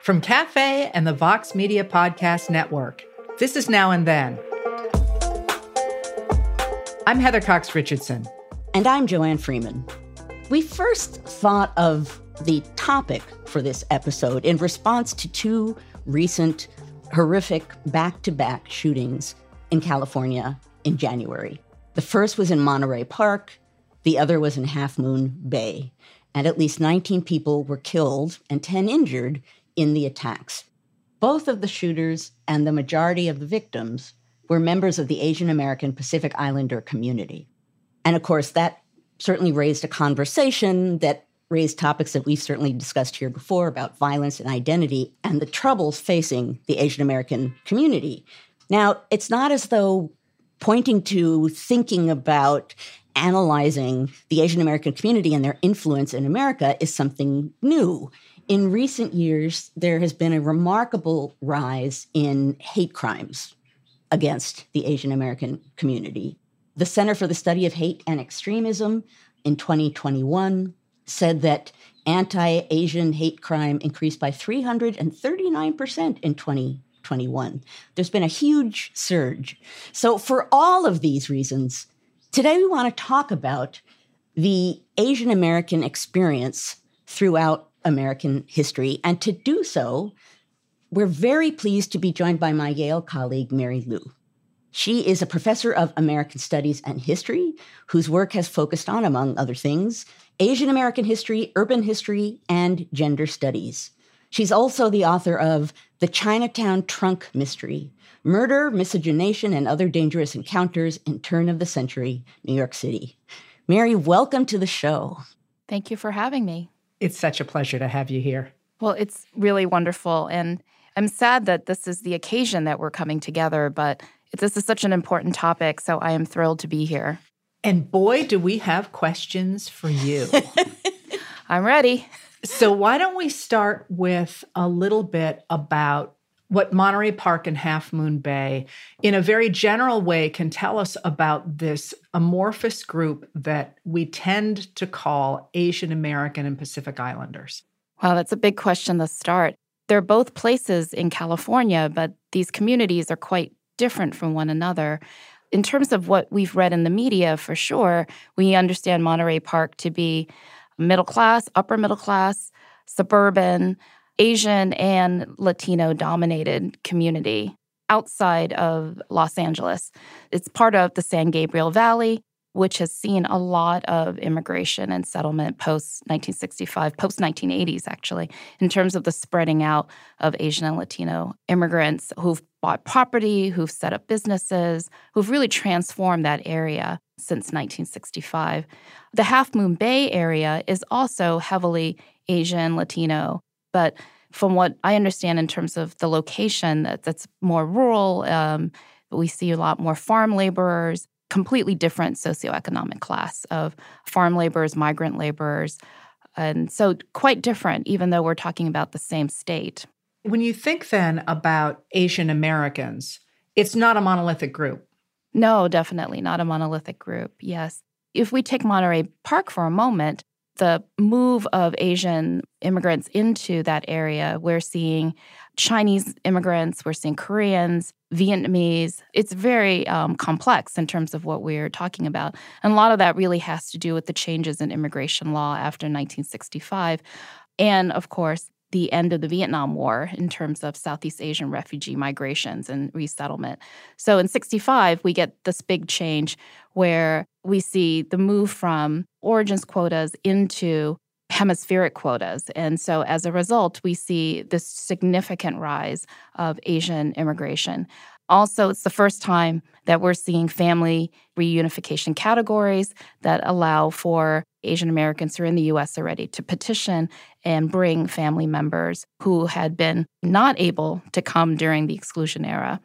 From Cafe and the Vox Media Podcast Network, this is Now and Then. I'm Heather Cox Richardson. And I'm Joanne Freeman. We first thought of the topic for this episode in response to two recent horrific back-to-back shootings in California in January. The first was in Monterey Park. The other was in Half Moon Bay. And at least 19 people were killed and 10 injured in the attacks. Both of the shooters and the majority of the victims were members of the Asian American Pacific Islander community. And of course, that certainly raised a conversation that raised topics that we've certainly discussed here before about violence and identity and the troubles facing the Asian American community. Now, it's not as though pointing to thinking about analyzing the Asian American community and their influence in America is something new. In recent years, there has been a remarkable rise in hate crimes against the Asian American community. The Center for the Study of Hate and Extremism in 2021 said that anti-Asian hate crime increased by 339% in 2021. There's been a huge surge. So for all of these reasons, today we want to talk about the Asian American experience throughout American history. And to do so, we're very pleased to be joined by my Yale colleague, Mary Liu. She is a professor of American Studies and History, whose work has focused on, among other things, Asian American history, urban history, and gender studies. She's also the author of The Chinatown Trunk Mystery, Murder, Miscegenation, and Other Dangerous Encounters in Turn of the Century, New York City. Mary, welcome to the show. Thank you for having me. It's such a pleasure to have you here. Well, it's really wonderful. And I'm sad that this is the occasion that we're coming together, but this is such an important topic, so I am thrilled to be here. And boy, do we have questions for you. I'm ready. So why don't we start with a little bit about what Monterey Park and Half Moon Bay, in a very general way, can tell us about this amorphous group that we tend to call Asian American and Pacific Islanders. Wow, that's a big question to start. They're both places in California, but these communities are quite different from one another. In terms of what we've read in the media, for sure, we understand Monterey Park to be middle class, upper middle class, suburban, Asian and Latino-dominated community outside of Los Angeles. It's part of the San Gabriel Valley, which has seen a lot of immigration and settlement post-1965, post-1980s, actually, in terms of the spreading out of Asian and Latino immigrants who've bought property, who've set up businesses, who've really transformed that area since 1965. The Half Moon Bay area is also heavily Asian, Latino. But from what I understand in terms of the location, that's more rural. We see a lot more farm laborers, completely different socioeconomic class of farm laborers, migrant laborers. And so quite different, even though we're talking about the same state. When you think then about Asian Americans, it's not a monolithic group. No, definitely not a monolithic group, yes. If we take Monterey Park for a moment, the move of Asian immigrants into that area, we're seeing Chinese immigrants, we're seeing Koreans, Vietnamese. It's very complex in terms of what we're talking about. And a lot of that really has to do with the changes in immigration law after 1965. And, of course, the end of the Vietnam War in terms of Southeast Asian refugee migrations and resettlement. So in 65, we get this big change where we see the move from origins quotas into hemispheric quotas. And so as a result, we see this significant rise of Asian immigration. Also, it's the first time that we're seeing family reunification categories that allow for Asian Americans who are in the U.S. already to petition and bring family members who had been not able to come during the exclusion era.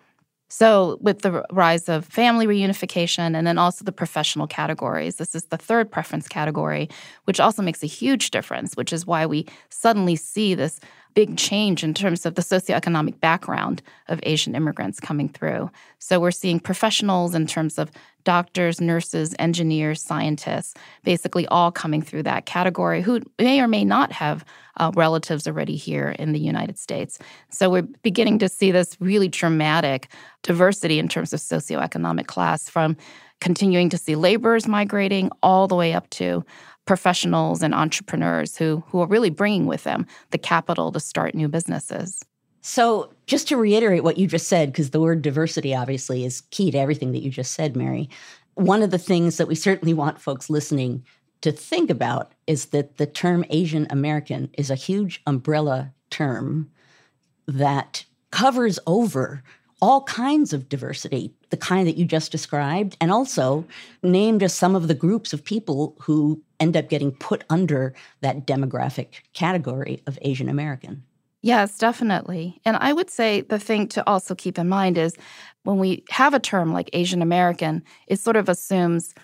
So with the rise of family reunification and then also the professional categories, this is the third preference category, which also makes a huge difference, which is why we suddenly see this big change in terms of the socioeconomic background of Asian immigrants coming through. So we're seeing professionals in terms of doctors, nurses, engineers, scientists, basically all coming through that category who may or may not have relatives already here in the United States. So we're beginning to see this really dramatic diversity in terms of socioeconomic class, from continuing to see laborers migrating all the way up to professionals and entrepreneurs who are really bringing with them the capital to start new businesses. So just to reiterate what you just said, because the word diversity obviously is key to everything that you just said, Mary, one of the things that we certainly want folks listening to think about is that the term Asian American is a huge umbrella term that covers over all kinds of diversity, the kind that you just described, and also named as some of the groups of people who end up getting put under that demographic category of Asian American. Yes, definitely. And I would say the thing to also keep in mind is when we have a term like Asian American, it sort of assumes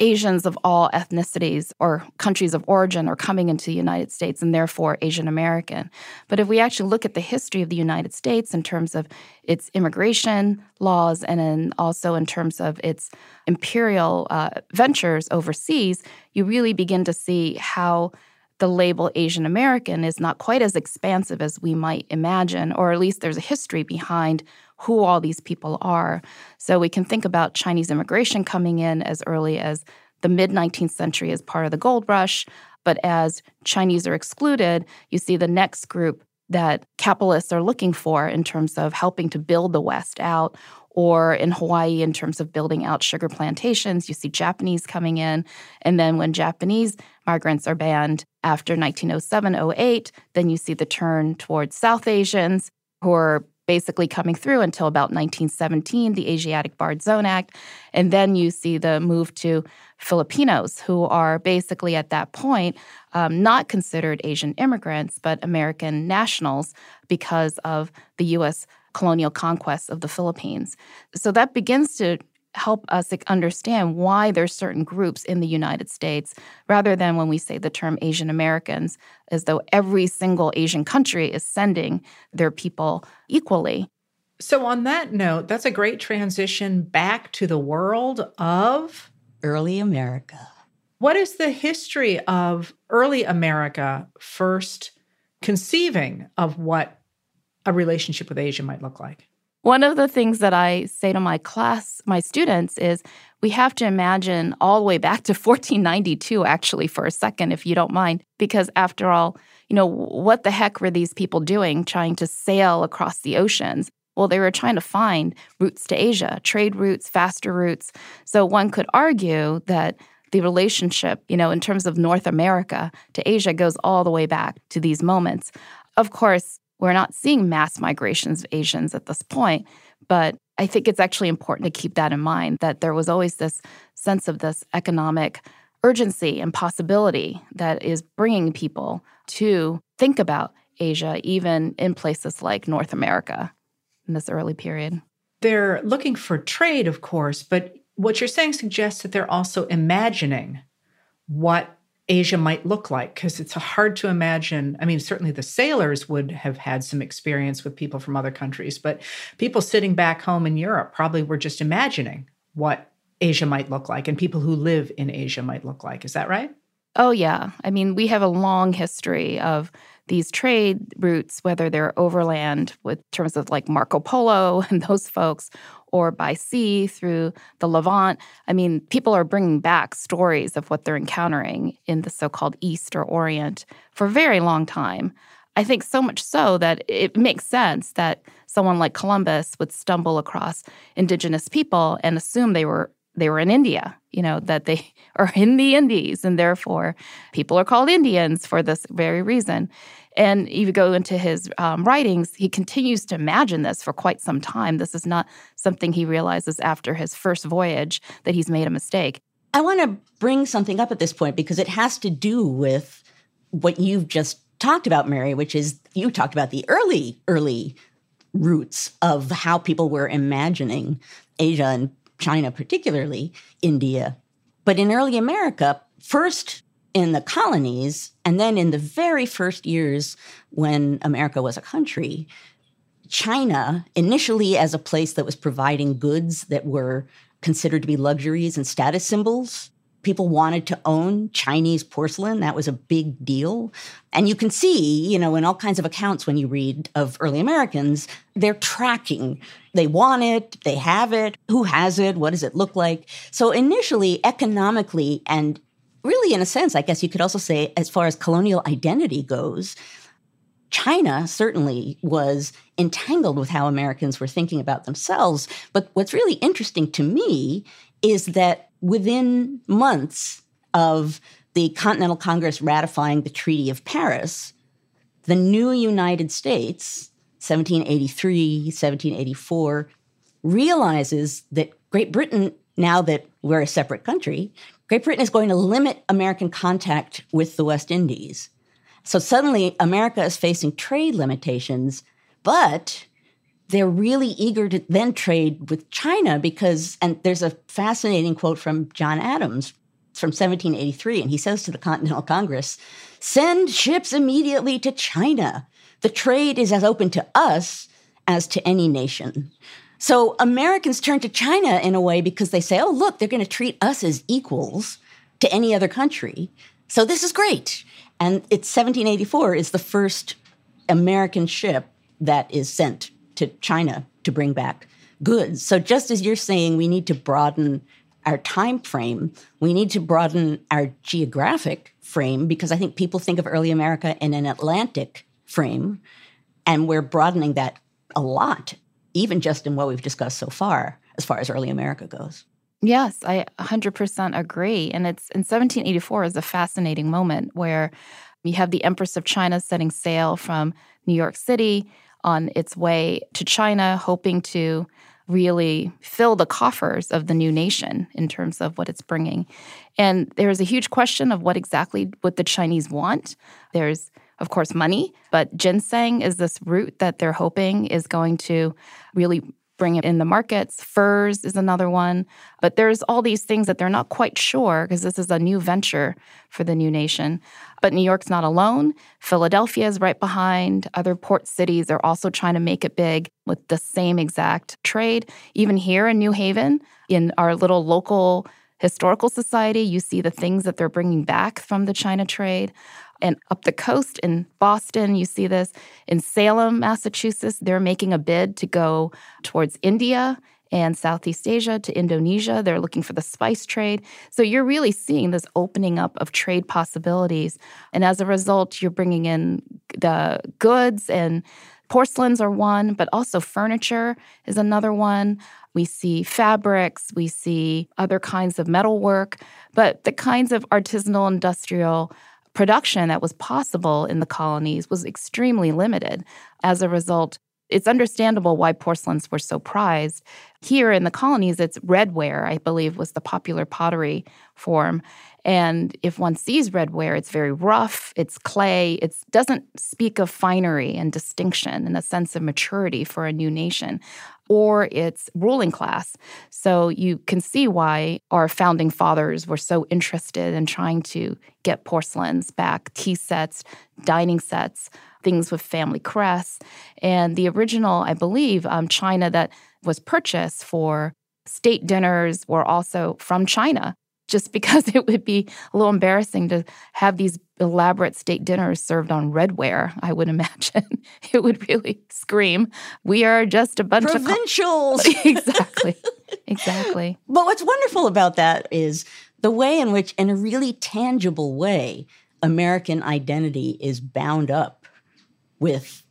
Asians of all ethnicities or countries of origin are coming into the United States and therefore Asian American. But if we actually look at the history of the United States in terms of its immigration laws and then also in terms of its imperial ventures overseas, you really begin to see how the label Asian American is not quite as expansive as we might imagine, or at least there's a history behind who all these people are. So we can think about Chinese immigration coming in as early as the mid-19th century as part of the gold rush, but as Chinese are excluded, you see the next group that capitalists are looking for in terms of helping to build the West out, or in Hawaii in terms of building out sugar plantations. You see Japanese coming in, and then when Japanese migrants are banned after 1907-08, then you see the turn towards South Asians who are basically coming through until about 1917, the Asiatic Barred Zone Act. And then you see the move to Filipinos, who are basically at that point not considered Asian immigrants, but American nationals because of the U.S. colonial conquest of the Philippines. So that begins to help us understand why there's certain groups in the United States, rather than when we say the term Asian Americans, as though every single Asian country is sending their people equally. So on that note, that's a great transition back to the world of early America. What is the history of early America first conceiving of what a relationship with Asia might look like? One of the things that I say to my class, my students, is we have to imagine all the way back to 1492, actually, for a second, if you don't mind, because after all, you know, what the heck were these people doing trying to sail across the oceans? Well, they were trying to find routes to Asia, trade routes, faster routes. So one could argue that the relationship, you know, in terms of North America to Asia goes all the way back to these moments. Of course, we're not seeing mass migrations of Asians at this point, but I think it's actually important to keep that in mind, that there was always this sense of this economic urgency and possibility that is bringing people to think about Asia, even in places like North America in this early period. They're looking for trade, of course, but what you're saying suggests that they're also imagining what Asia might look like, because it's hard to imagine. I mean, certainly the sailors would have had some experience with people from other countries, but people sitting back home in Europe probably were just imagining what Asia might look like, and people who live in Asia might look like. Is that right? Oh, yeah. I mean, we have a long history of these trade routes, whether they're overland with terms of like Marco Polo and those folks, or by sea through the Levant. I mean, people are bringing back stories of what they're encountering in the so-called East or Orient for a very long time. I think so much so that it makes sense that someone like Columbus would stumble across indigenous people and assume they were in India, you know, that they are in the Indies, and therefore people are called Indians for this very reason. And if you go into his writings, he continues to imagine this for quite some time. This is not something he realizes after his first voyage that he's made a mistake. I want to bring something up at this point because it has to do with what you've just talked about, Mary, which is you talked about the early roots of how people were imagining Asia and China, particularly India. But in early America, first in the colonies, and then in the very first years when America was a country, China, initially as a place that was providing goods that were considered to be luxuries and status symbols, people wanted to own Chinese porcelain. That was a big deal. And you can see, you know, in all kinds of accounts when you read of early Americans, they're tracking. They want it. They have it. Who has it? What does it look like? So initially, economically, and really in a sense, I guess you could also say, as far as colonial identity goes, China certainly was entangled with how Americans were thinking about themselves. But what's really interesting to me is that within months of the Continental Congress ratifying the Treaty of Paris, the new United States, 1783, 1784, realizes that Great Britain, now that we're a separate country, Great Britain is going to limit American contact with the West Indies. So suddenly America is facing trade limitations, but they're really eager to then trade with China because, and there's a fascinating quote from John Adams from 1783, and he says to the Continental Congress, "Send ships immediately to China. The trade is as open to us as to any nation." So Americans turn to China in a way because they say, oh, look, they're going to treat us as equals to any other country. So this is great. And it's 1784 is the first American ship that is sent to China to bring back goods. So just as you're saying, we need to broaden our time frame, we need to broaden our geographic frame, because I think people think of early America in an Atlantic frame, and we're broadening that a lot, even just in what we've discussed so far as early America goes. Yes, I 100% agree. And it's in 1784 is a fascinating moment where you have the Empress of China setting sail from New York City on its way to China, hoping to really fill the coffers of the new nation in terms of what it's bringing. And there is a huge question of what exactly would the Chinese want. There's, of course, money, but ginseng is this root that they're hoping is going to really bring it in the markets. Furs is another one. But there's all these things that they're not quite sure because this is a new venture for the new nation. But New York's not alone. Philadelphia is right behind. Other port cities are also trying to make it big with the same exact trade. Even here in New Haven, in our little local historical society, you see the things that they're bringing back from the China trade. And up the coast in Boston, you see this. In Salem, Massachusetts, they're making a bid to go towards India and Southeast Asia, to Indonesia. They're looking for the spice trade. So you're really seeing this opening up of trade possibilities. And as a result, you're bringing in the goods, and porcelains are one, but also furniture is another one. We see fabrics, we see other kinds of metalwork, but the kinds of artisanal, industrial production that was possible in the colonies was extremely limited. As a result, it's understandable why porcelains were so prized. Here in the colonies, it's redware, I believe, was the popular pottery form. And if one sees redware, it's very rough, it's clay, it doesn't speak of finery and distinction and a sense of maturity for a new nation or its ruling class. So you can see why our founding fathers were so interested in trying to get porcelains back, tea sets, dining sets, things with family crests. And the original, I believe, china that was purchased for state dinners were also from China, just because it would be a little embarrassing to have these elaborate state dinners served on redware, I would imagine. It would really scream, we are just a bunch provincials. Of provincials. Exactly, exactly. But what's wonderful about that is the way in which, in a really tangible way, American identity is bound up with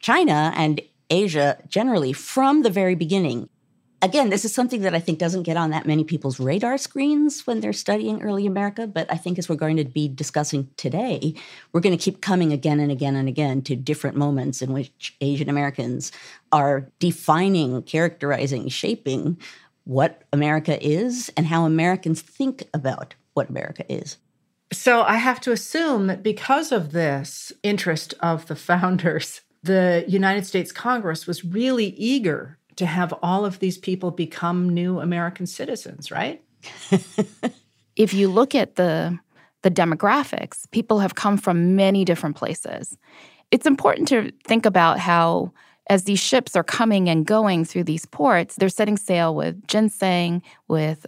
China and Asia generally from the very beginning. Again, this is something that I think doesn't get on that many people's radar screens when they're studying early America, but I think as we're going to be discussing today, we're going to keep coming again and again and again to different moments in which Asian Americans are defining, characterizing, shaping what America is and how Americans think about what America is. So I have to assume that because of this interest of the founders, the United States Congress was really eager to have all of these people become new American citizens, right? If you look at the demographics, people have come from many different places. It's important to think about how, as these ships are coming and going through these ports, they're setting sail with ginseng, with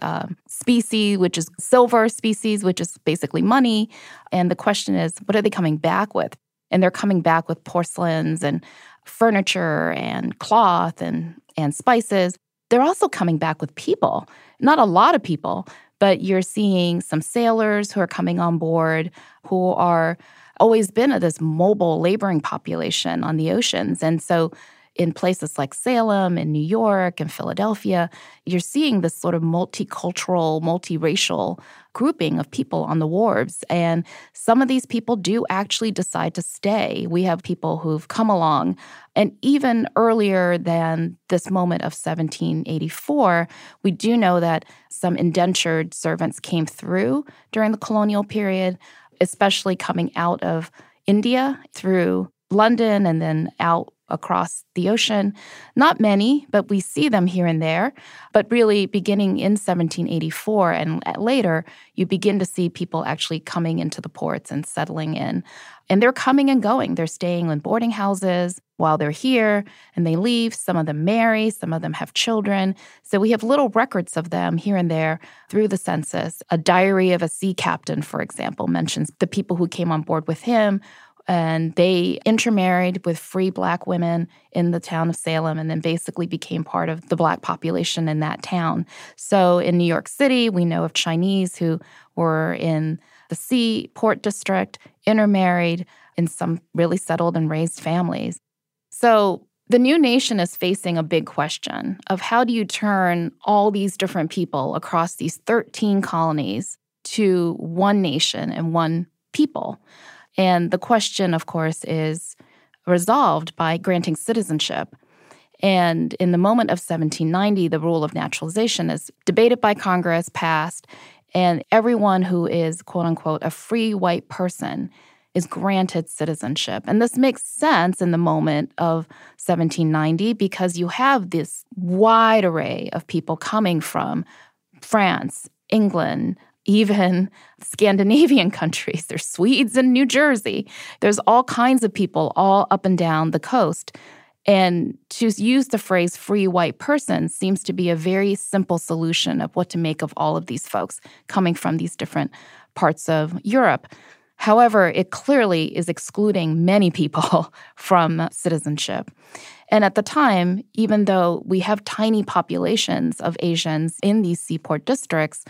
specie, which is silver, specie, which is basically money. And the question is, what are they coming back with? And they're coming back with porcelains and furniture and cloth and spices. They're also coming back with people. Not a lot of people, but you're seeing some sailors who are coming on board who are always been of this mobile laboring population on the oceans. And so in places like Salem and New York and Philadelphia, you're seeing this sort of multicultural, multiracial grouping of people on the wharves. And some of these people do actually decide to stay. We have people who've come along. And even earlier than this moment of 1784, we do know that some indentured servants came through during the colonial period, especially coming out of India through London and then out across the ocean. Not many, but we see them here and there. But really, beginning in 1784 and later, you begin to see people actually coming into the ports and settling in. And they're coming and going. They're staying in boarding houses while they're here, and they leave. Some of them marry. Some of them have children. So we have little records of them here and there through the census. A diary of a sea captain, for example, mentions the people who came on board with him, and they intermarried with free Black women in the town of Salem and then basically became part of the Black population in that town. So in New York City, we know of Chinese who were in the seaport district, intermarried, and some really settled and raised families. So the new nation is facing a big question of how do you turn all these different people across these 13 colonies to one nation and one people? And the question, of course, is resolved by granting citizenship. And in the moment of 1790, the rule of naturalization is debated by Congress, passed, and everyone who is, quote-unquote, a free white person is granted citizenship. And this makes sense in the moment of 1790 because you have this wide array of people coming from France, England, even Scandinavian countries. There's Swedes in New Jersey. There's all kinds of people all up and down the coast. And to use the phrase free white person seems to be a very simple solution of what to make of all of these folks coming from these different parts of Europe. However, it clearly is excluding many people from citizenship. And at the time, even though we have tiny populations of Asians in these seaport districts,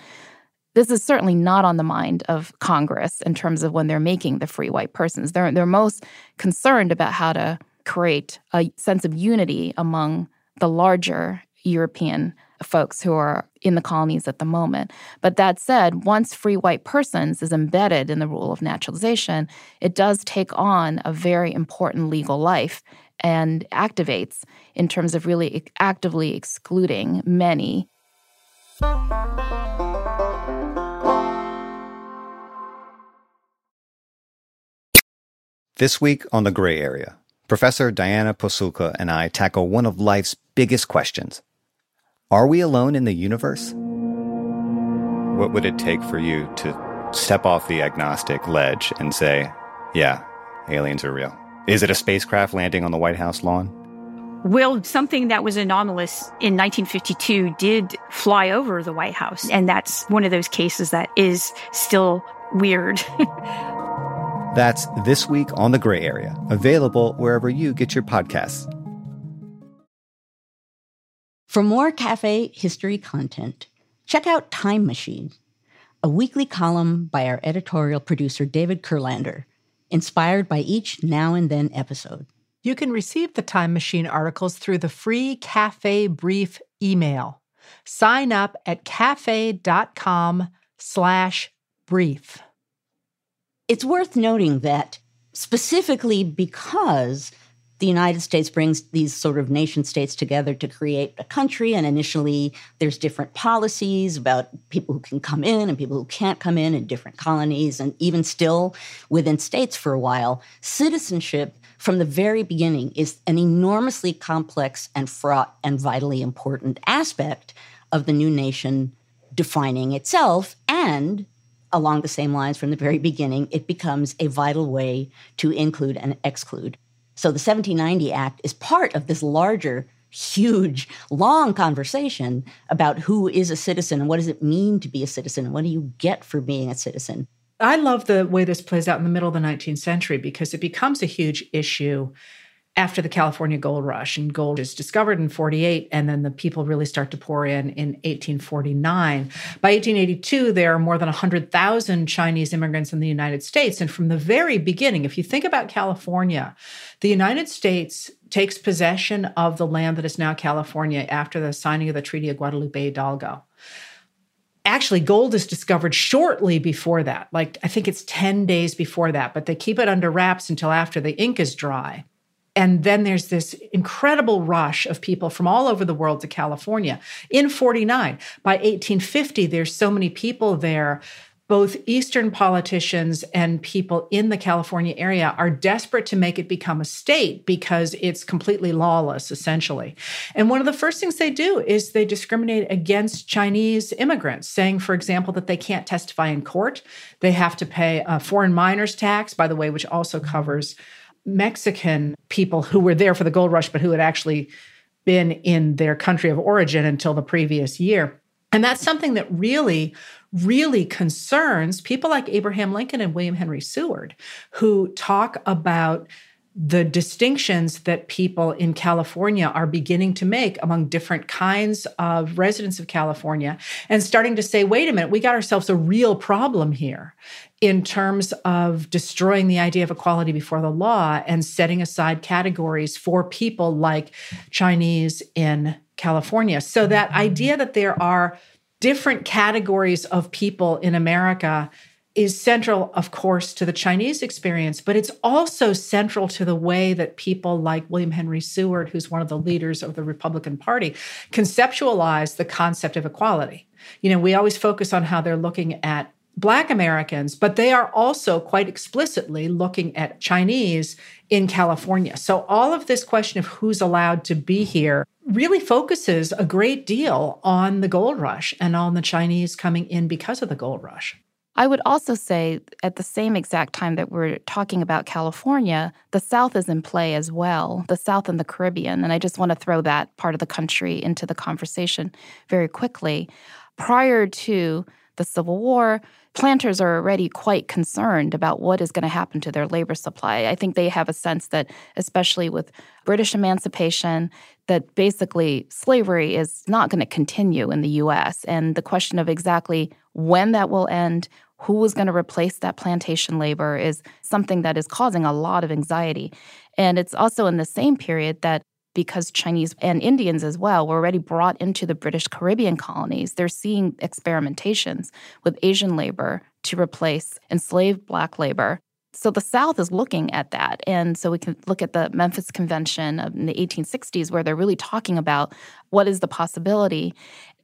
this is certainly not on the mind of Congress in terms of when they're making the free white persons. They're most concerned about how to create a sense of unity among the larger European folks who are in the colonies at the moment. But that said, once free white persons is embedded in the rule of naturalization, it does take on a very important legal life and activates in terms of really actively excluding many. This week on The Gray Area, Professor Diana Posulka and I tackle one of life's biggest questions. Are we alone in the universe? What would it take for you to step off the agnostic ledge and say, yeah, aliens are real? Is it a spacecraft landing on the White House lawn? Well, something that was anomalous in 1952 did fly over the White House, and that's one of those cases that is still weird. That's This Week on The Gray Area, available wherever you get your podcasts. For more cafe history content, check out Time Machine, a weekly column by our editorial producer, David Kurlander, inspired by each now and then episode. You can receive the Time Machine articles through the free Cafe Brief email. Sign up at cafe.com/brief. It's worth noting that specifically because the United States brings these sort of nation states together to create a country, and initially there's different policies about people who can come in and people who can't come in different colonies, and even still within states for a while, citizenship from the very beginning is an enormously complex and fraught and vitally important aspect of the new nation defining itself. And along the same lines from the very beginning, it becomes a vital way to include and exclude. So the 1790 Act is part of this larger, huge, long conversation about who is a citizen and what does it mean to be a citizen and what do you get for being a citizen. I love the way this plays out in the middle of the 19th century because it becomes a huge issue after the California gold rush. And gold is discovered in 48, and then the people really start to pour in 1849. By 1882, there are more than 100,000 Chinese immigrants in the United States. And from the very beginning, if you think about California, the United States takes possession of the land that is now California after the signing of the Treaty of Guadalupe Hidalgo. Actually, gold is discovered shortly before that. Like, I think it's 10 days before that, but they keep it under wraps until after the ink is dry. And then there's this incredible rush of people from all over the world to California in 49. By 1850, there's so many people there, both Eastern politicians and people in the California area are desperate to make it become a state because it's completely lawless, essentially. And one of the first things they do is they discriminate against Chinese immigrants, saying, for example, that they can't testify in court. They have to pay a foreign miners tax, by the way, which also covers Mexican people who were there for the gold rush, but who had actually been in their country of origin until the previous year. And that's something that really, really concerns people like Abraham Lincoln and William Henry Seward, who talk about the distinctions that people in California are beginning to make among different kinds of residents of California and starting to say, wait a minute, we got ourselves a real problem here in terms of destroying the idea of equality before the law and setting aside categories for people like Chinese in California. So that idea that there are different categories of people in America is central, of course, to the Chinese experience, but it's also central to the way that people like William Henry Seward, who's one of the leaders of the Republican Party, conceptualize the concept of equality. You know, we always focus on how they're looking at Black Americans, but they are also quite explicitly looking at Chinese in California. So all of this question of who's allowed to be here really focuses a great deal on the gold rush and on the Chinese coming in because of the gold rush. I would also say at the same exact time that we're talking about California, the South is in play as well, the South and the Caribbean. And I just want to throw that part of the country into the conversation very quickly. Prior to the Civil War, planters are already quite concerned about what is going to happen to their labor supply. I think they have a sense that, especially with British emancipation, that basically slavery is not going to continue in the U.S. And the question of exactly when that will end, who is going to replace that plantation labor, is something that is causing a lot of anxiety. And it's also in the same period that because Chinese and Indians as well were already brought into the British Caribbean colonies, they're seeing experimentations with Asian labor to replace enslaved Black labor. So the South is looking at that. And so we can look at the Memphis Convention in the 1860s, where they're really talking about what is the possibility.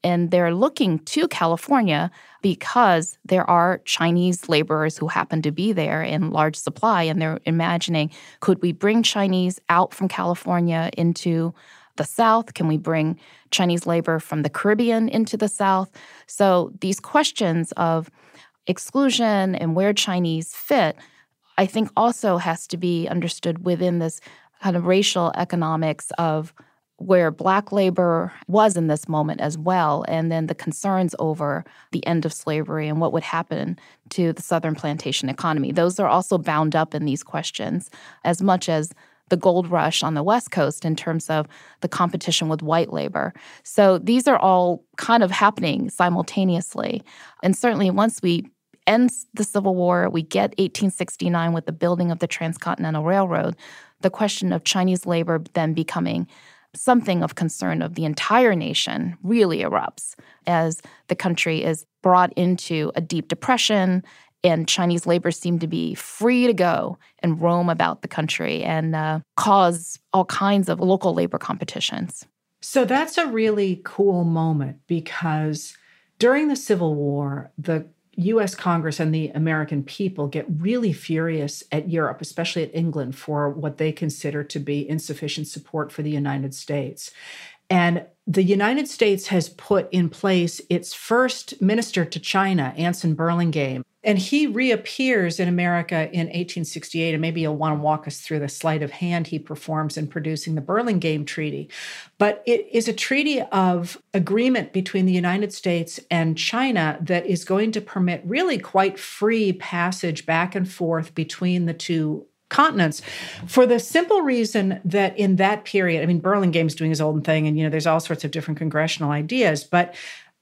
And they're looking to California because there are Chinese laborers who happen to be there in large supply. And they're imagining, could we bring Chinese out from California into the South? Can we bring Chinese labor from the Caribbean into the South? So these questions of exclusion and where Chinese fit, I think, also has to be understood within this kind of racial economics of where Black labor was in this moment as well, and then the concerns over the end of slavery and what would happen to the Southern plantation economy. Those are also bound up in these questions as much as the gold rush on the West Coast in terms of the competition with white labor. So these are all kind of happening simultaneously. And certainly once we end the Civil War, we get 1869 with the building of the Transcontinental Railroad, the question of Chinese labor then becoming something of concern of the entire nation really erupts as the country is brought into a deep depression, and Chinese labor seemed to be free to go and roam about the country and cause all kinds of local labor competitions. So that's a really cool moment, because during the Civil War, the U.S. Congress and the American people get really furious at Europe, especially at England, for what they consider to be insufficient support for the United States. And the United States has put in place its first minister to China, Anson Burlingame, and he reappears in America in 1868, and maybe you'll want to walk us through the sleight of hand he performs in producing the Burlingame Treaty. But it is a treaty of agreement between the United States and China that is going to permit really quite free passage back and forth between the two continents, for the simple reason that in that period, I mean, Burlingame's doing his own thing, and there's all sorts of different congressional ideas, but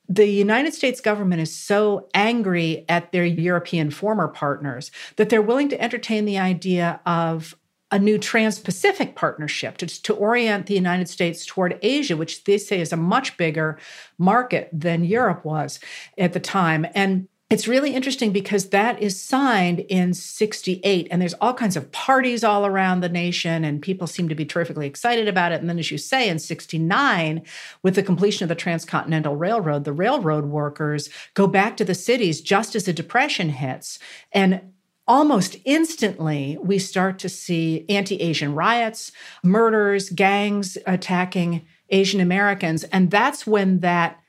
the United States government is so angry at their European former partners that they're willing to entertain the idea of a new Trans-Pacific partnership to orient the United States toward Asia, which they say is a much bigger market than Europe was at the time. And it's really interesting because that is signed in 68, and there's all kinds of parties all around the nation, and people seem to be terrifically excited about it. And then, as you say, in 69, with the completion of the Transcontinental Railroad, the railroad workers go back to the cities just as the Depression hits. And almost instantly, we start to see anti-Asian riots, murders, gangs attacking Asian Americans. And that's when that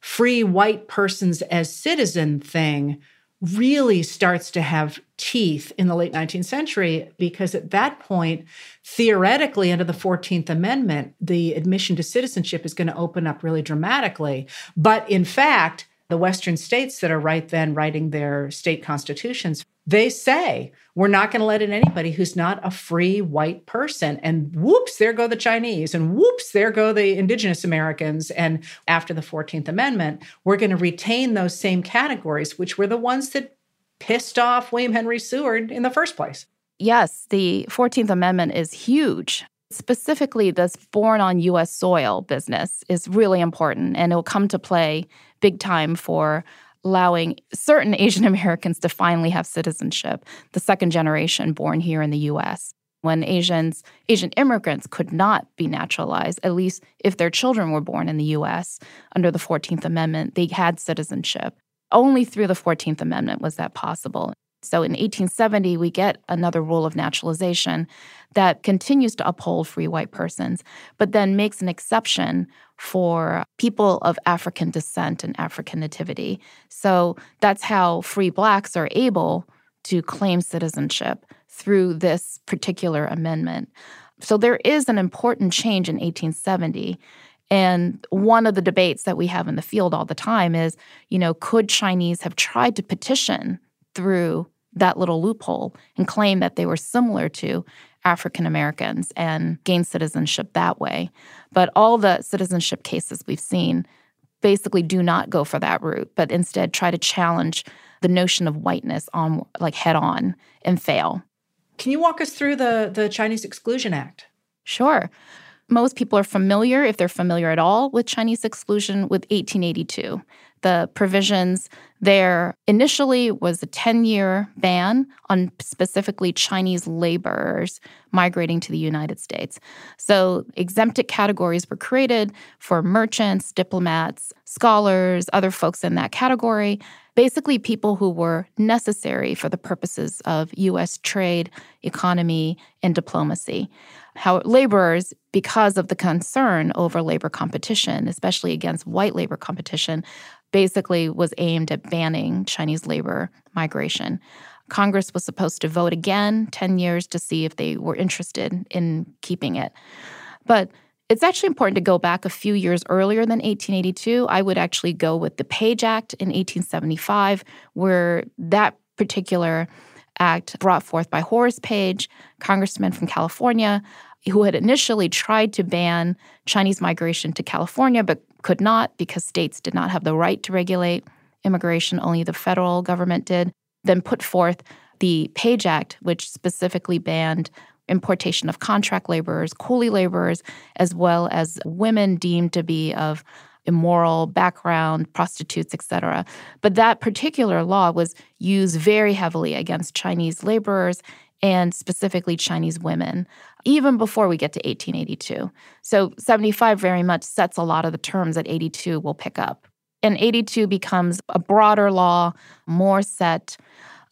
free white persons as citizen thing really starts to have teeth in the late 19th century, because at that point, theoretically, under the 14th Amendment, the admission to citizenship is going to open up really dramatically. But in fact, the Western states that are right then writing their state constitutions, they say, we're not going to let in anybody who's not a free white person. And whoops, there go the Chinese. And whoops, there go the indigenous Americans. And after the 14th Amendment, we're going to retain those same categories, which were the ones that pissed off William Henry Seward in the first place. Yes, the 14th Amendment is huge. Specifically, this born on U.S. soil business is really important, and it will come to play big time for allowing certain Asian Americans to finally have citizenship, the second generation born here in the U.S., when Asian immigrants could not be naturalized, at least if their children were born in the U.S. Under the 14th Amendment, they had citizenship. Only through the 14th Amendment was that possible. So in 1870, we get another rule of naturalization that continues to uphold free white persons, but then makes an exception for people of African descent and African nativity. So that's how free blacks are able to claim citizenship through this particular amendment. So there is an important change in 1870. And one of the debates that we have in the field all the time is, could Chinese have tried to petition through that little loophole and claim that they were similar to African Americans and gain citizenship that way? But all the citizenship cases we've seen basically do not go for that route, but instead try to challenge the notion of whiteness on head on and fail. Can you walk us through the Chinese Exclusion Act? Sure. Most people are familiar, if they're familiar at all, with Chinese exclusion with 1882. The provisions there initially was a 10-year ban on specifically Chinese laborers migrating to the United States. So exempted categories were created for merchants, diplomats, scholars, other folks in that category, basically people who were necessary for the purposes of U.S. trade, economy, and diplomacy. How laborers, because of the concern over labor competition, especially against white labor competition, basically was aimed at banning Chinese labor migration. Congress was supposed to vote again 10 years to see if they were interested in keeping it. But it's actually important to go back a few years earlier than 1882. I would actually go with the Page Act in 1875, where that particular act brought forth by Horace Page, congressman from California, who had initially tried to ban Chinese migration to California, but could not because states did not have the right to regulate immigration, only the federal government did, then put forth the Page Act, which specifically banned importation of contract laborers, coolie laborers, as well as women deemed to be of immoral background, prostitutes, etc. But that particular law was used very heavily against Chinese laborers and specifically Chinese women, even before we get to 1882. So 75 very much sets a lot of the terms that 82 will pick up. And 82 becomes a broader law, more set.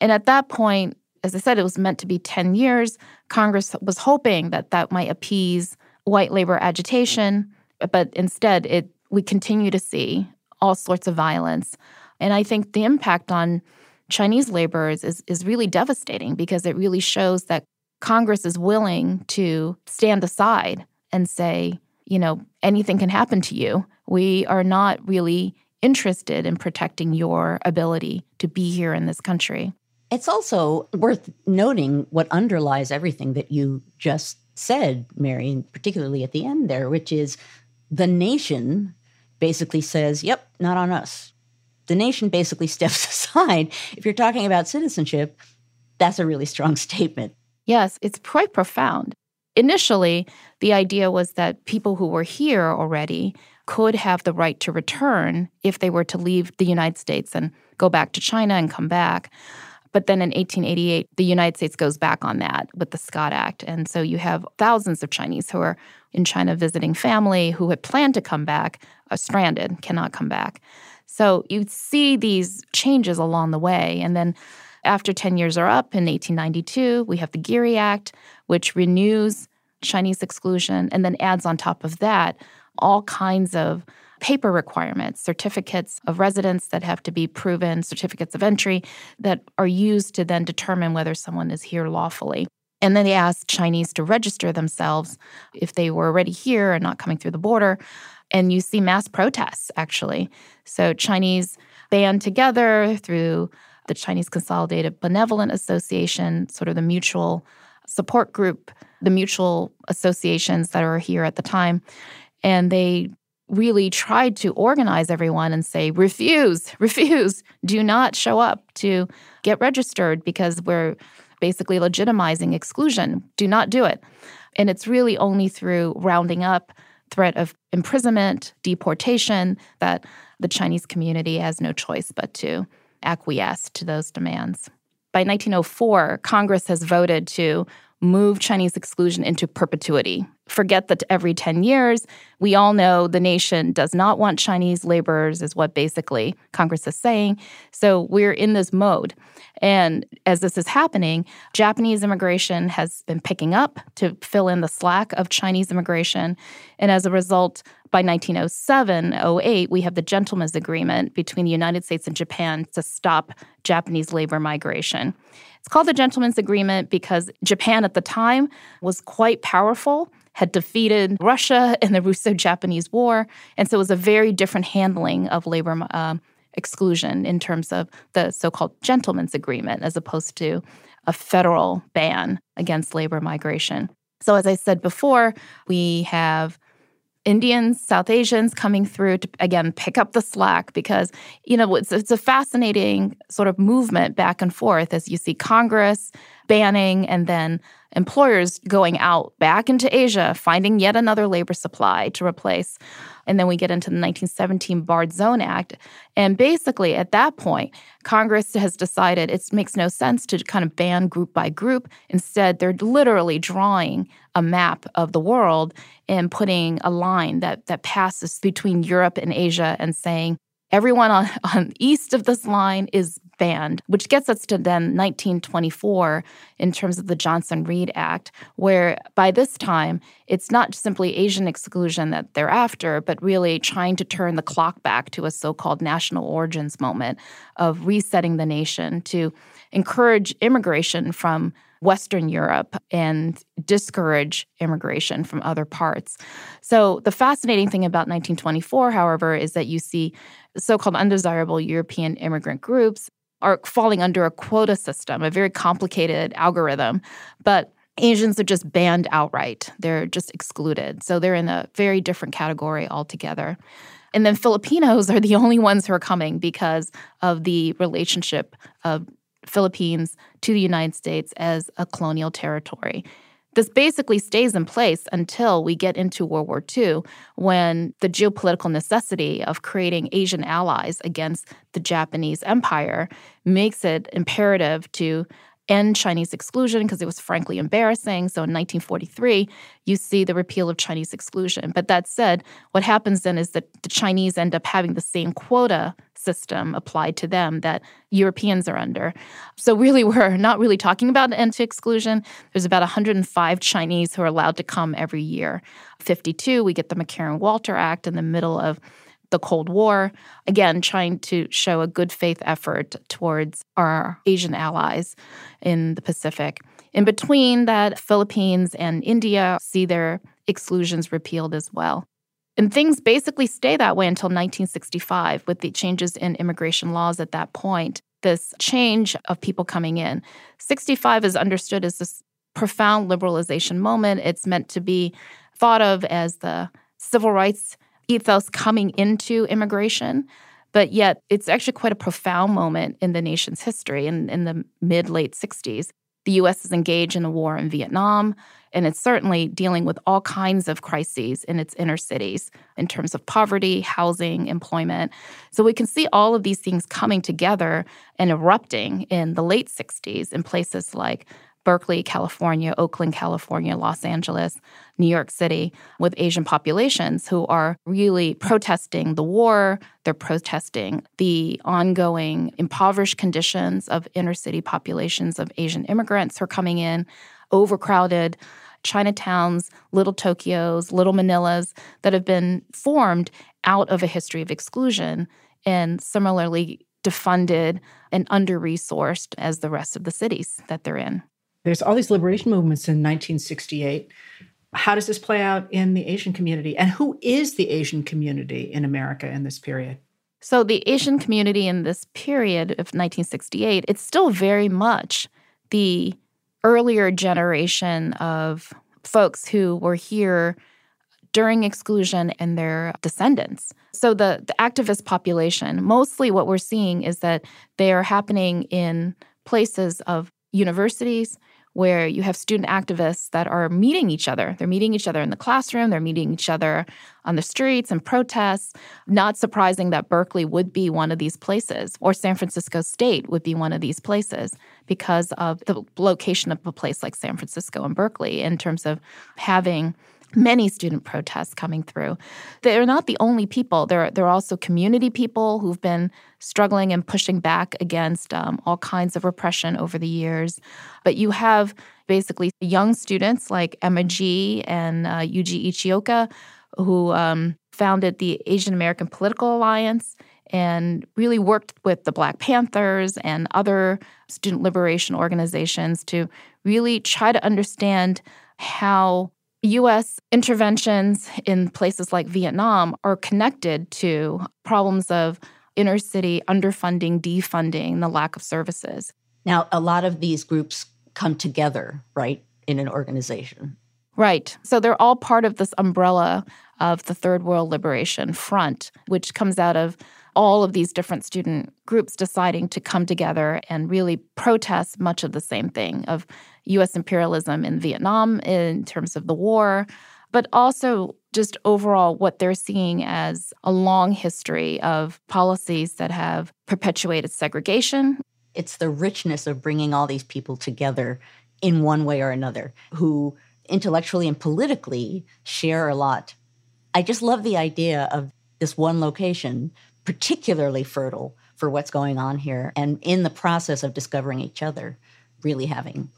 And at that point, as I said, it was meant to be 10 years. Congress was hoping that that might appease white labor agitation, but instead we continue to see all sorts of violence. And I think the impact on Chinese laborers is really devastating because it really shows that Congress is willing to stand aside and say, you know, anything can happen to you. We are not really interested in protecting your ability to be here in this country. It's also worth noting what underlies everything that you just said, Mary, and particularly at the end there, which is the nation basically says, yep, not on us. The nation basically steps aside. If you're talking about citizenship, that's a really strong statement. Yes, it's quite profound. Initially, the idea was that people who were here already could have the right to return if they were to leave the United States and go back to China and come back. But then in 1888, the United States goes back on that with the Scott Act. And so you have thousands of Chinese who are in China visiting family who had planned to come back, are stranded, cannot come back. So you see these changes along the way. And then after 10 years are up in 1892, we have the Geary Act, which renews Chinese exclusion and then adds on top of that all kinds of paper requirements, certificates of residence that have to be proven, certificates of entry that are used to then determine whether someone is here lawfully. And then they asked Chinese to register themselves if they were already here and not coming through the border. And you see mass protests, actually. So Chinese band together through the Chinese Consolidated Benevolent Association, sort of the mutual support group, the mutual associations that are here at the time. And they really tried to organize everyone and say, refuse, do not show up to get registered because we're basically legitimizing exclusion. Do not do it. And it's really only through rounding up, threat of imprisonment, deportation, that the Chinese community has no choice but to acquiesce to those demands. By 1904, Congress has voted to move Chinese exclusion into perpetuity. Forget that every 10 years, we all know the nation does not want Chinese laborers is what basically Congress is saying. So we're in this mode. And as this is happening, Japanese immigration has been picking up to fill in the slack of Chinese immigration. And as a result, by 1907-08, we have the Gentleman's Agreement between the United States and Japan to stop Japanese labor migration. It's called the Gentleman's Agreement because Japan at the time was quite powerful, had defeated Russia in the Russo-Japanese War, and so it was a very different handling of labor exclusion in terms of the so-called Gentleman's Agreement as opposed to a federal ban against labor migration. So as I said before, we have Indians, South Asians coming through to, again, pick up the slack because, you know, it's a fascinating sort of movement back and forth as you see Congress banning and then employers going out back into Asia, finding yet another labor supply to replace. And then we get into the 1917 Barred Zone Act. And basically, at that point, Congress has decided it makes no sense to kind of ban group by group. Instead, they're literally drawing a map of the world and putting a line that passes between Europe and Asia and saying, everyone on east of this line is banned, which gets us to then 1924 in terms of the Johnson-Reed Act, where by this time, it's not simply Asian exclusion that they're after, but really trying to turn the clock back to a so-called national origins moment of resetting the nation to encourage immigration from Western Europe and discourage immigration from other parts. So the fascinating thing about 1924, however, is that you see so-called undesirable European immigrant groups are falling under a quota system, a very complicated algorithm. But Asians are just banned outright. They're just excluded. So they're in a very different category altogether. And then Filipinos are the only ones who are coming because of the relationship of Philippines to the United States as a colonial territory. This basically stays in place until we get into World War II, when the geopolitical necessity of creating Asian allies against the Japanese Empire makes it imperative to end Chinese exclusion because it was frankly embarrassing. So in 1943, you see the repeal of Chinese exclusion. But that said, what happens then is that the Chinese end up having the same quota system applied to them that Europeans are under. So really, we're not really talking about end to exclusion. There's about 105 Chinese who are allowed to come every year. 52, we get the McCarran-Walter Act in the middle of the Cold War, again, trying to show a good faith effort towards our Asian allies in the Pacific. In between that, Philippines and India see their exclusions repealed as well. And things basically stay that way until 1965 with the changes in immigration laws at that point, this change of people coming in. 65 is understood as this profound liberalization moment. It's meant to be thought of as the civil rights ethos coming into immigration, but yet it's actually quite a profound moment in the nation's history in the mid-late 60s. The U.S. is engaged in a war in Vietnam, and it's certainly dealing with all kinds of crises in its inner cities in terms of poverty, housing, employment. So we can see all of these things coming together and erupting in the late 60s in places like Berkeley, California, Oakland, California, Los Angeles, New York City, with Asian populations who are really protesting the war. They're protesting the ongoing impoverished conditions of inner city populations of Asian immigrants who are coming in, overcrowded Chinatowns, little Tokyos, little Manilas that have been formed out of a history of exclusion and similarly defunded and under-resourced as the rest of the cities that they're in. There's all these liberation movements in 1968. How does this play out in the Asian community? And who is the Asian community in America in this period? So the Asian community in this period of 1968, it's still very much the earlier generation of folks who were here during exclusion and their descendants. So the activist population, mostly what we're seeing is that they are happening in places of universities where you have student activists that are meeting each other. They're meeting each other in the classroom. They're meeting each other on the streets and protests. Not surprising that Berkeley would be one of these places, or San Francisco State would be one of these places because of the location of a place like San Francisco and Berkeley in terms of having many student protests coming through. They're not the only people. There are also community people who've been struggling and pushing back against all kinds of repression over the years. But you have basically young students like Emma G. and Yuji Ichioka, who founded the Asian American Political Alliance and really worked with the Black Panthers and other student liberation organizations to really try to understand how U.S. interventions in places like Vietnam are connected to problems of inner city underfunding, defunding, the lack of services. Now, a lot of these groups come together, right, in an organization. Right. So they're all part of this umbrella of the Third World Liberation Front, which comes out of all of these different student groups deciding to come together and really protest much of the same thing of U.S. imperialism in Vietnam in terms of the war, but also just overall what they're seeing as a long history of policies that have perpetuated segregation. It's the richness of bringing all these people together in one way or another who intellectually and politically share a lot. I just love the idea of this one location particularly fertile for what's going on here, and in the process of discovering each other, really having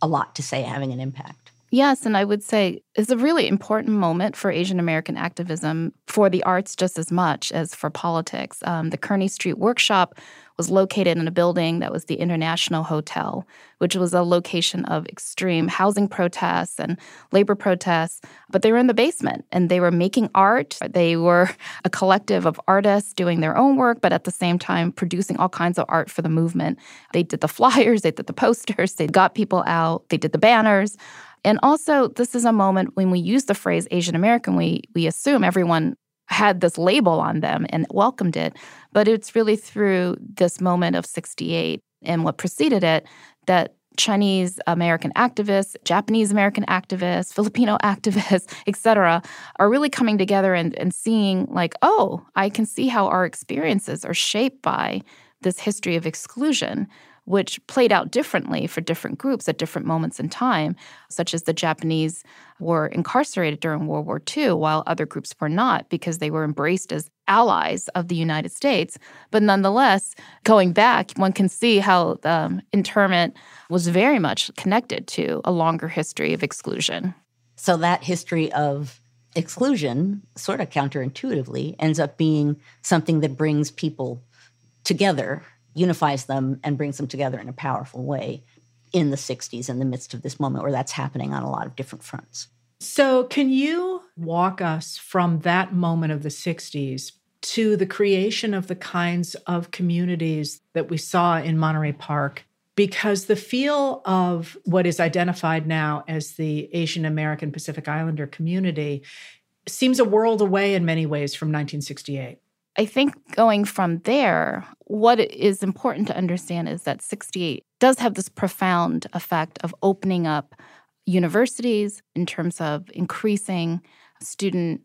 a lot to say, having an impact. Yes, and I would say it's a really important moment for Asian American activism, for the arts just as much as for politics. The Kearny Street Workshop was located in a building that was the International Hotel, which was a location of extreme housing protests and labor protests. But they were in the basement, and they were making art. They were a collective of artists doing their own work, but at the same time producing all kinds of art for the movement. They did the flyers, they did the posters, they got people out, they did the banners. And also, this is a moment when we use the phrase Asian American, we assume everyone had this label on them and welcomed it. But it's really through this moment of 68 and what preceded it that Chinese American activists, Japanese American activists, Filipino activists, et cetera, are really coming together and seeing like, oh, I can see how our experiences are shaped by this history of exclusion, which played out differently for different groups at different moments in time, such as the Japanese were incarcerated during World War II, while other groups were not because they were embraced as allies of the United States. But nonetheless, going back, one can see how internment was very much connected to a longer history of exclusion. So that history of exclusion, sort of counterintuitively, ends up being something that brings people together, unifies them and brings them together in a powerful way in the 60s in the midst of this moment where that's happening on a lot of different fronts. So can you walk us from that moment of the 60s to the creation of the kinds of communities that we saw in Monterey Park? Because the feel of what is identified now as the Asian American Pacific Islander community seems a world away in many ways from 1968. I think going from there, what is important to understand is that 68 does have this profound effect of opening up universities in terms of increasing student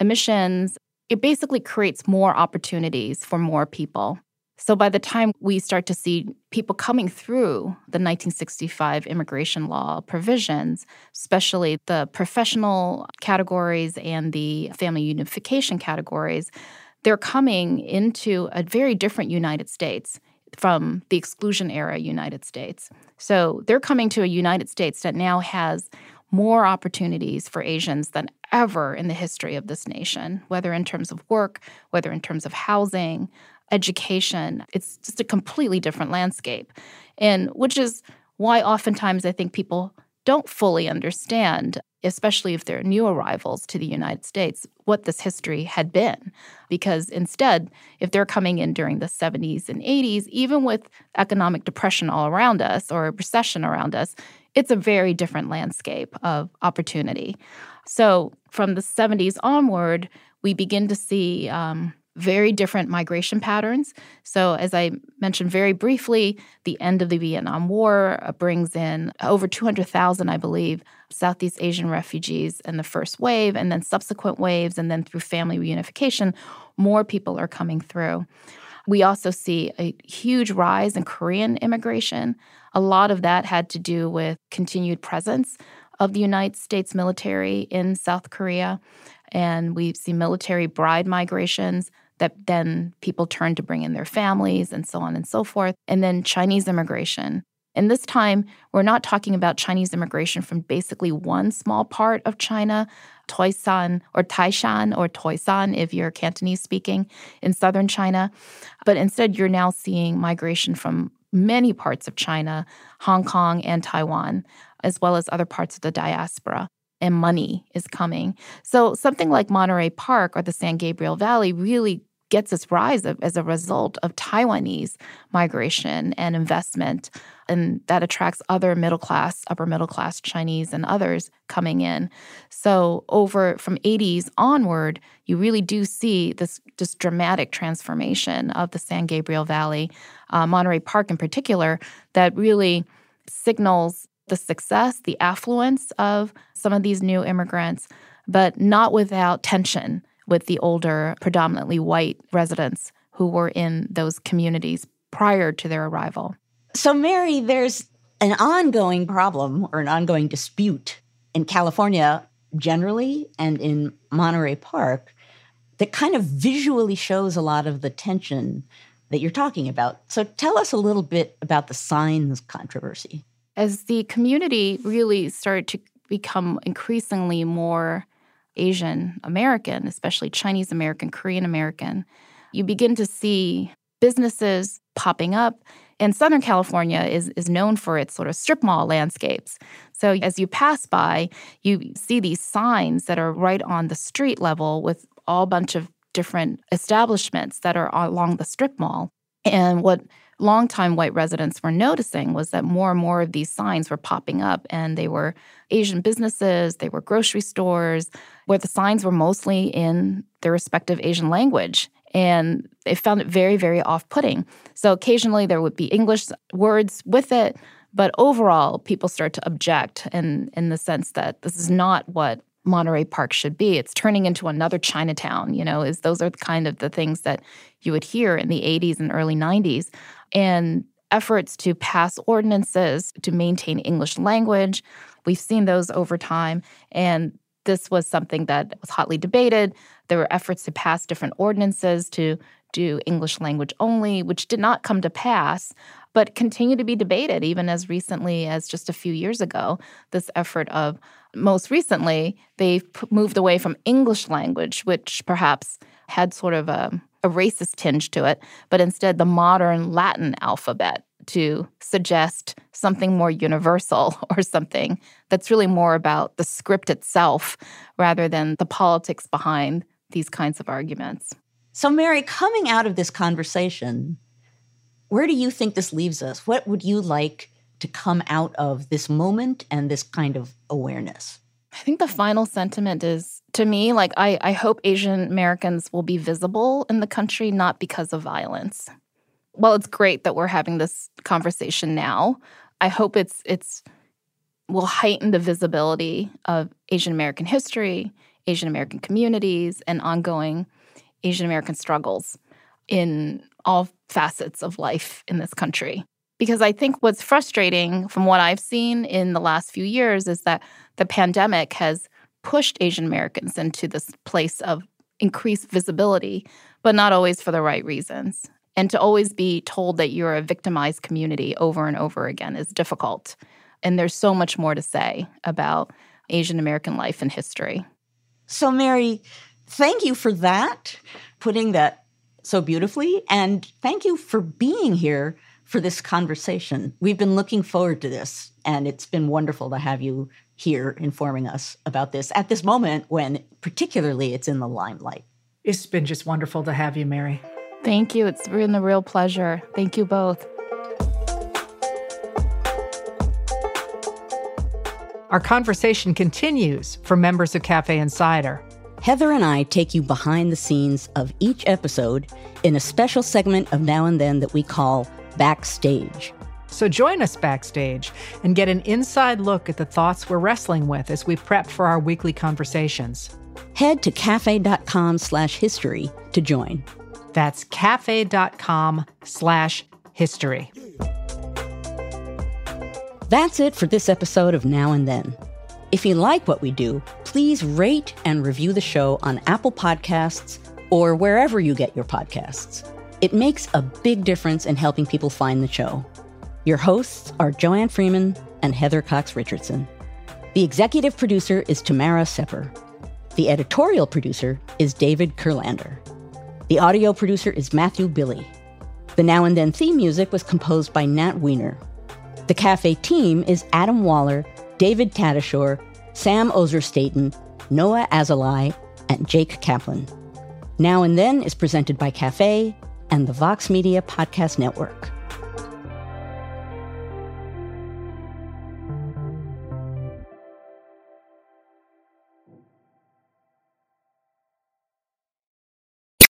admissions. It basically creates more opportunities for more people. So by the time we start to see people coming through the 1965 immigration law provisions, especially the professional categories and the family unification categories, they're coming into a very different United States from the exclusion era United States. So they're coming to a United States that now has more opportunities for Asians than ever in the history of this nation, whether in terms of work, whether in terms of housing, education. It's just a completely different landscape, and which is why oftentimes I think people don't fully understand, especially if they're new arrivals to the United States, what this history had been. Because instead, if they're coming in during the 70s and 80s, even with economic depression all around us or recession around us, it's a very different landscape of opportunity. So from the 70s onward, we begin to see very different migration patterns. So as I mentioned very briefly, the end of the Vietnam War brings in over 200,000, I believe, Southeast Asian refugees in the first wave, and then subsequent waves, and then through family reunification, more people are coming through. We also see a huge rise in Korean immigration. A lot of that had to do with continued presence of the United States military in South Korea. And we see military bride migrations that then people turn to bring in their families and so on and so forth. And then Chinese immigration. And this time, we're not talking about Chinese immigration from basically one small part of China, Taishan or Taishan if you're Cantonese speaking in southern China. But instead, you're now seeing migration from many parts of China, Hong Kong and Taiwan, as well as other parts of the diaspora. And money is coming. So something like Monterey Park or the San Gabriel Valley really gets its rise as a result of Taiwanese migration and investment, and that attracts other middle class, upper middle class Chinese and others coming in. So over from 80s onward, you really do see this dramatic transformation of the San Gabriel Valley, Monterey Park in particular, that really signals the success, the affluence of some of these new immigrants, but not without tension with the older, predominantly white residents who were in those communities prior to their arrival. So, Mary, there's an ongoing problem or an ongoing dispute in California generally and in Monterey Park that kind of visually shows a lot of the tension that you're talking about. So tell us a little bit about the signs controversy. As the community really started to become increasingly more Asian American, especially Chinese American, Korean American, you begin to see businesses popping up. And Southern California is known for its sort of strip mall landscapes. So as you pass by, you see these signs that are right on the street level with all bunch of different establishments that are along the strip mall. And what longtime white residents were noticing was that more and more of these signs were popping up, and they were Asian businesses, they were grocery stores, where the signs were mostly in their respective Asian language. And they found it very, very off-putting. So occasionally there would be English words with it, But overall, people start to object in the sense that this is not what Monterey Park should be. It's turning into another Chinatown, you know, is those are the kind of the things that you would hear in the 80s and early 90s. And efforts to pass ordinances to maintain English language, we've seen those over time. And this was something that was hotly debated. There were efforts to pass different ordinances to do English language only, which did not come to pass, but continue to be debated even as recently as just a few years ago. This effort of, most recently, they've moved away from English language, which perhaps had sort of a racist tinge to it, but instead the modern Latin alphabet to suggest something more universal or something that's really more about the script itself rather than the politics behind these kinds of arguments. So, Mary, coming out of this conversation, where do you think this leaves us? What would you like to come out of this moment and this kind of awareness? I think the final sentiment is, to me, like, I hope Asian Americans will be visible in the country, not because of violence. Well, it's great that we're having this conversation now. I hope it's will heighten the visibility of Asian American history, Asian American communities, and ongoing Asian American struggles in all facets of life in this country. Because I think what's frustrating from what I've seen in the last few years is that the pandemic has pushed Asian Americans into this place of increased visibility, but not always for the right reasons. And to always be told that you're a victimized community over and over again is difficult. And there's so much more to say about Asian American life and history. So, Mary, thank you for that, putting that so beautifully. And thank you for being here for this conversation. We've been looking forward to this, and it's been wonderful to have you here informing us about this at this moment when particularly it's in the limelight. It's been just wonderful to have you, Mary. Thank you. It's been a real pleasure. Thank you both. Our conversation continues for members of Cafe Insider. Heather and I take you behind the scenes of each episode in a special segment of Now and Then that we call Backstage. So join us backstage and get an inside look at the thoughts we're wrestling with as we prep for our weekly conversations. Head to cafe.com/history to join. That's cafe.com/history. That's it for this episode of Now and Then. If you like what we do, please rate and review the show on Apple Podcasts or wherever you get your podcasts. It makes a big difference in helping people find the show. Your hosts are Joanne Freeman and Heather Cox Richardson. The executive producer is Tamara Sepper. The editorial producer is David Kurlander. The audio producer is Matthew Billy. The Now and Then theme music was composed by Nat Wiener. The Cafe team is Adam Waller, David Tadashore, Sam Ozer-Staten, Noah Azalai, and Jake Kaplan. Now and Then is presented by Cafe and the Vox Media Podcast Network.